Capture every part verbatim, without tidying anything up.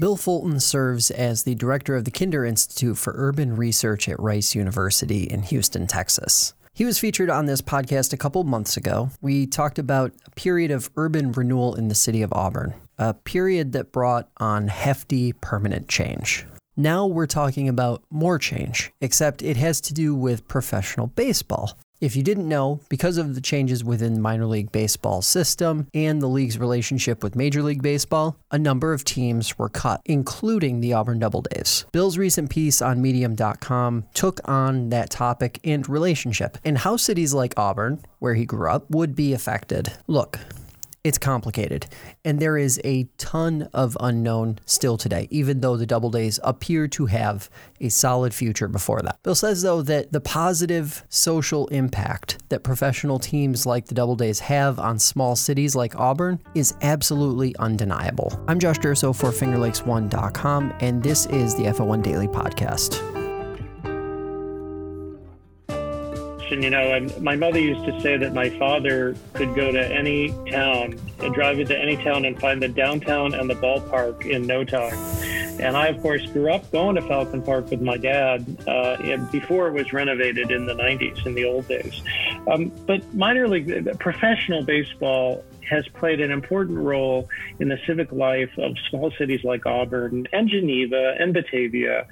Bill Fulton serves as the director of the Kinder Institute for Urban Research at Rice University in Houston, Texas. He was featured on this podcast a couple months ago. We talked about a period of urban renewal in the city of Auburn, a period that brought on hefty permanent change. Now we're talking about more change, except it has to do with professional baseball. If you didn't know, because of the changes within the minor league baseball system and the league's relationship with Major League Baseball, a number of teams were cut, including the Auburn Doubledays. Bill's recent piece on Medium dot com took on that topic and relationship, and how cities like Auburn, where he grew up, would be affected. Look, it's complicated, and there is a ton of unknown still today, even though the Doubledays appear to have a solid future before that. Bill says, though, that the positive social impact that professional teams like the Doubledays have on small cities like Auburn is absolutely undeniable. I'm Josh Durso for Finger Lakes one dot com, and this is the F O one Daily Podcast. And, you know, and my mother used to say that my father could go to any town and drive into any town and find the downtown and the ballpark in no time. And I, of course, grew up going to Falcon Park with my dad uh, before it was renovated in the nineties, in the old days. Um, but minor league, professional baseball has played an important role in the civic life of small cities like Auburn and Geneva and Batavia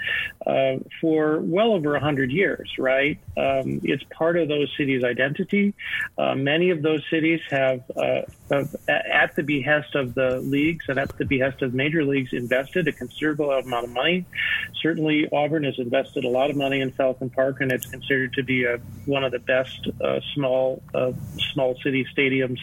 uh, for well over one hundred years, right? Um, it's part of those cities' identity. Uh, many of those cities have, uh, have, at the behest of the leagues and at the behest of major leagues, invested a considerable amount of money. Certainly, Auburn has invested a lot of money in Falcon Park, and it's considered to be a, one of the best uh, small uh, small city stadiums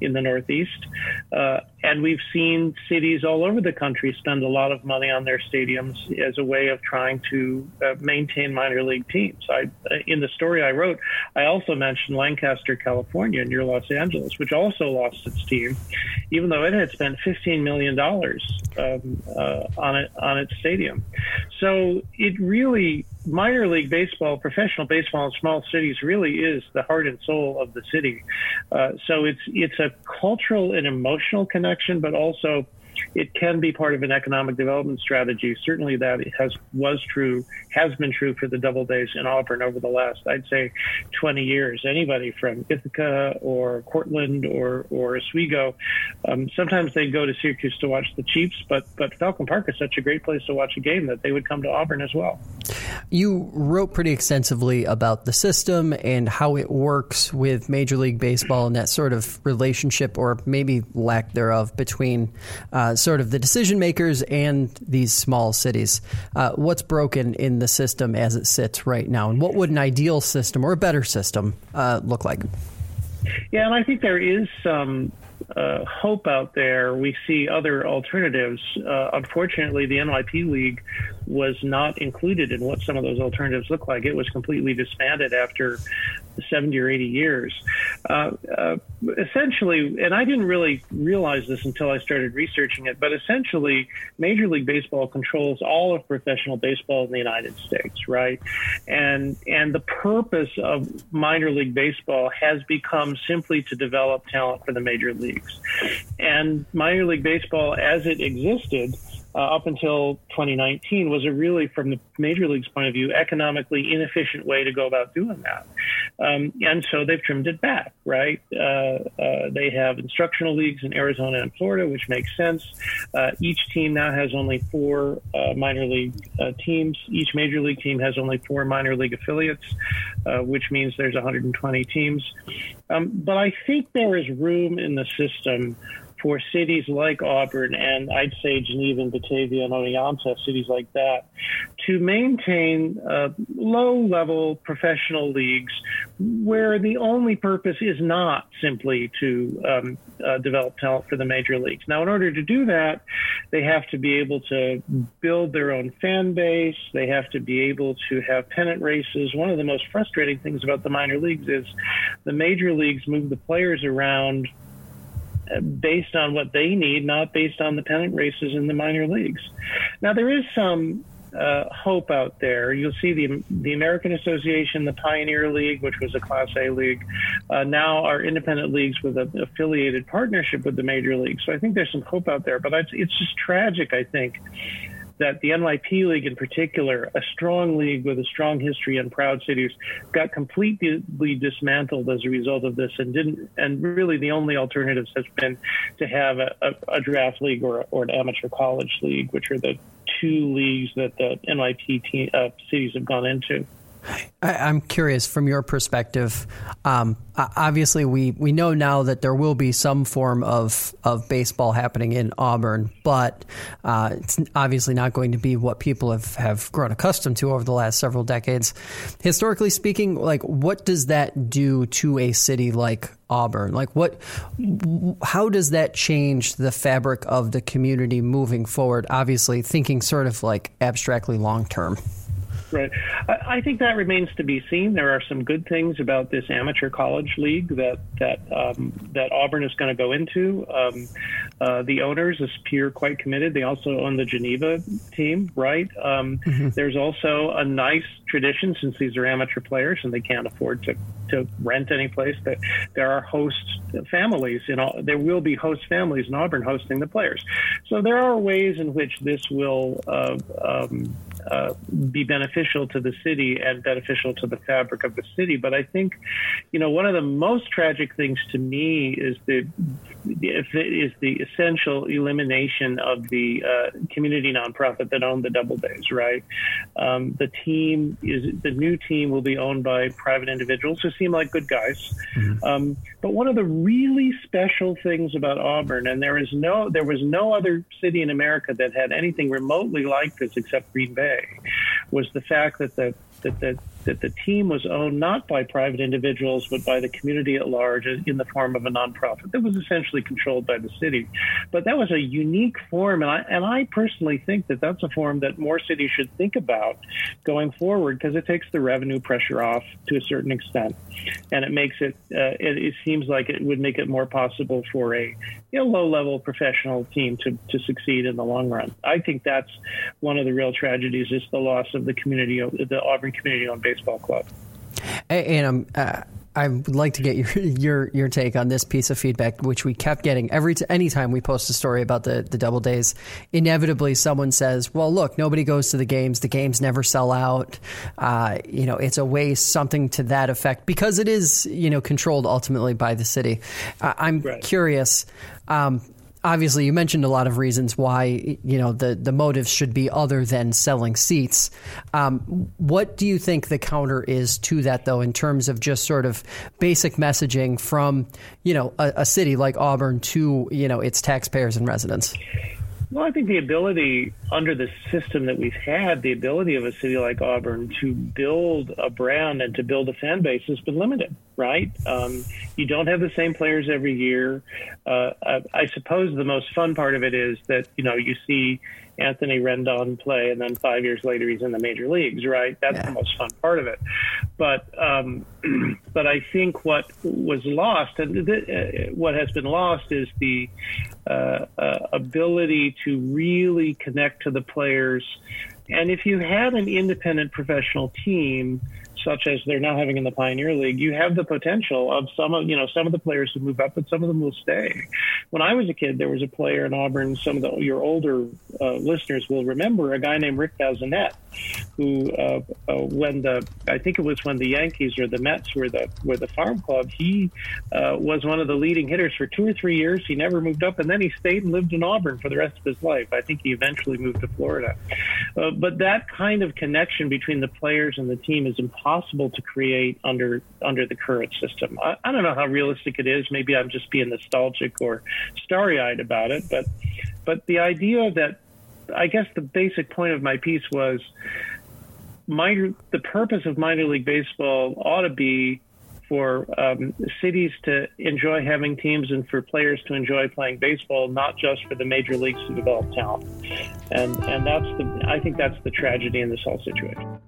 in the Northeast, uh, and we've seen cities all over the country spend a lot of money on their stadiums as a way of trying to uh, maintain minor league teams. I, in the story I wrote, I also mentioned Lancaster, California, near Los Angeles, which also lost its team, even though it had spent fifteen million dollars um, uh, on it, on its stadium. So it really, minor league baseball, professional baseball in small cities really is the heart and soul of the city. Uh, so it's it's a cultural and emotional connection, but also it can be part of an economic development strategy. Certainly that has was true, has been true for the Doubledays in Auburn over the last, I'd say, twenty years. Anybody from Ithaca or Cortland or, or Oswego, um, sometimes they go to Syracuse to watch the Chiefs, but, but Falcon Park is such a great place to watch a game that they would come to Auburn as well. You wrote pretty extensively about the system and how it works with Major League Baseball and that sort of relationship, or maybe lack thereof, between uh, sort of the decision makers and these small cities. Uh, what's broken in the system as it sits right now, and what would an ideal system or a better system uh, look like? Yeah, and I think there is some uh, hope out there. We see other alternatives. Uh, unfortunately, the N Y P League was not included in what some of those alternatives look like. It was completely disbanded after seventy or eighty years. Uh, uh, essentially, and I didn't really realize this until I started researching it, but essentially, Major League Baseball controls all of professional baseball in the United States, right? And and the purpose of minor league baseball has become simply to develop talent for the major leagues. And minor league baseball, as it existed, Uh, up until twenty nineteen, was a really, from the major league's point of view, economically inefficient way to go about doing that. Um, and so they've trimmed it back, right? Uh, uh, they have instructional leagues in Arizona and Florida, which makes sense. Uh, each team now has only four uh, minor league uh, teams. Each major league team has only four minor league affiliates, uh, which means there's one hundred twenty teams. Um, but I think there is room in the system for cities like Auburn and I'd say Geneva and Batavia and Oneonta, cities like that, to maintain uh, low-level professional leagues where the only purpose is not simply to um, uh, develop talent for the major leagues. Now, in order to do that, they have to be able to build their own fan base. They have to be able to have pennant races. One of the most frustrating things about the minor leagues is the major leagues move the players around based on what they need, not based on the pennant races in the minor leagues. Now, there is some uh, hope out there. You'll see the the American Association, the Pioneer League, which was a Class A league, uh, now are independent leagues with an affiliated partnership with the major league. So I think there's some hope out there, but it's, it's just tragic, I think, that the N Y P League in particular, a strong league with a strong history and proud cities, got completely dismantled as a result of this, and didn't. And really, the only alternatives has been to have a, a, a draft league or, or an amateur college league, which are the two leagues that the N Y P te- uh, cities have gone into. I, I'm curious, from your perspective, um, obviously we, we know now that there will be some form of, of baseball happening in Auburn, but uh, it's obviously not going to be what people have, have grown accustomed to over the last several decades. Historically speaking, like, what does that do to a city like Auburn? Like, what, how does that change the fabric of the community moving forward? Obviously thinking sort of like abstractly long term. Right. I think that remains to be seen. There are some good things about this amateur college league that that um, that Auburn is going to go into. Um, uh, the owners appear quite committed. They also own the Geneva team, right? Um, mm-hmm. There's also a nice tradition, since these are amateur players and they can't afford to, to rent any place, that there are host families. In all, there will be host families in Auburn hosting the players. So there are ways in which this will Uh, um, Uh, be beneficial to the city and beneficial to the fabric of the city. But I think, you know, one of the most tragic things to me is the is the essential elimination of the uh, community nonprofit that owned the Doubledays, right? Um, the team is the new team will be owned by private individuals who seem like good guys. Mm-hmm. Um, but one of the really special things about Auburn, and there is no there was no other city in America that had anything remotely like this except Green Bay, was the fact that the that the that the team was owned not by private individuals but by the community at large in the form of a nonprofit that was essentially controlled by the city. But that was a unique form, and I and I personally think that that's a form that more cities should think about going forward, because it takes the revenue pressure off to a certain extent, and it makes it, uh, it it seems like it would make it more possible for a you know, low-level professional team to to succeed in the long run. I think that's one of the real tragedies, is the loss of the community, the Auburn community-owned baseball club. And um, uh, I would like to get your, your your take on this piece of feedback, which we kept getting every t- any time we post a story about the, the Doubledays. Inevitably, someone says, well, look, nobody goes to the games. The games never sell out. Uh, you know, it's a waste, something to that effect, because it is, you know, controlled ultimately by the city. Uh, I'm right. curious. Um, Obviously, you mentioned a lot of reasons why, you know, the, the motives should be other than selling seats. Um, what do you think the counter is to that, though, in terms of just sort of basic messaging from, you know, a, a city like Auburn to, you know, its taxpayers and residents? Well, I think the ability under the system that we've had, the ability of a city like Auburn to build a brand and to build a fan base has been limited, right? Um, you don't have the same players every year. Uh, I, I suppose the most fun part of it is that, you know, you see Anthony Rendon play, and then five years later he's in the major leagues, right? That's yeah. the most fun part of it. But um, but I think what was lost, and th- uh, what has been lost, is the uh, uh, ability to really connect to the players. And if you had an independent professional team, such as they're now having in the Pioneer League, you have the potential of some of, you know, some of the players who move up, but some of them will stay. When I was a kid, there was a player in Auburn, some of the, your older uh, listeners will remember, a guy named Rick Bousinette, who uh, uh, when the, I think it was when the Yankees or the Mets were the were the farm club, he uh, was one of the leading hitters for two or three years. He never moved up, and then he stayed and lived in Auburn for the rest of his life. I think he eventually moved to Florida. Uh, but that kind of connection between the players and the team is impossible possible to create under under the current system. I, I don't know how realistic it is. Maybe I'm just being nostalgic or starry-eyed about it, but but the idea that, I guess the basic point of my piece was, minor, the purpose of minor league baseball ought to be for um, cities to enjoy having teams and for players to enjoy playing baseball, not just for the major leagues to develop talent. And and that's the I think that's the tragedy in this whole situation.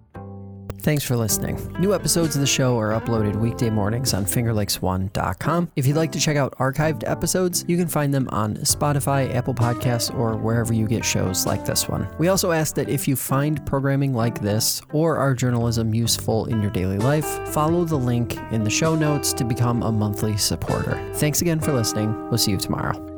Thanks for listening. New episodes of the show are uploaded weekday mornings on Finger Lakes one dot com. If you'd like to check out archived episodes, you can find them on Spotify, Apple Podcasts, or wherever you get shows like this one. We also ask that if you find programming like this or our journalism useful in your daily life, follow the link in the show notes to become a monthly supporter. Thanks again for listening. We'll see you tomorrow.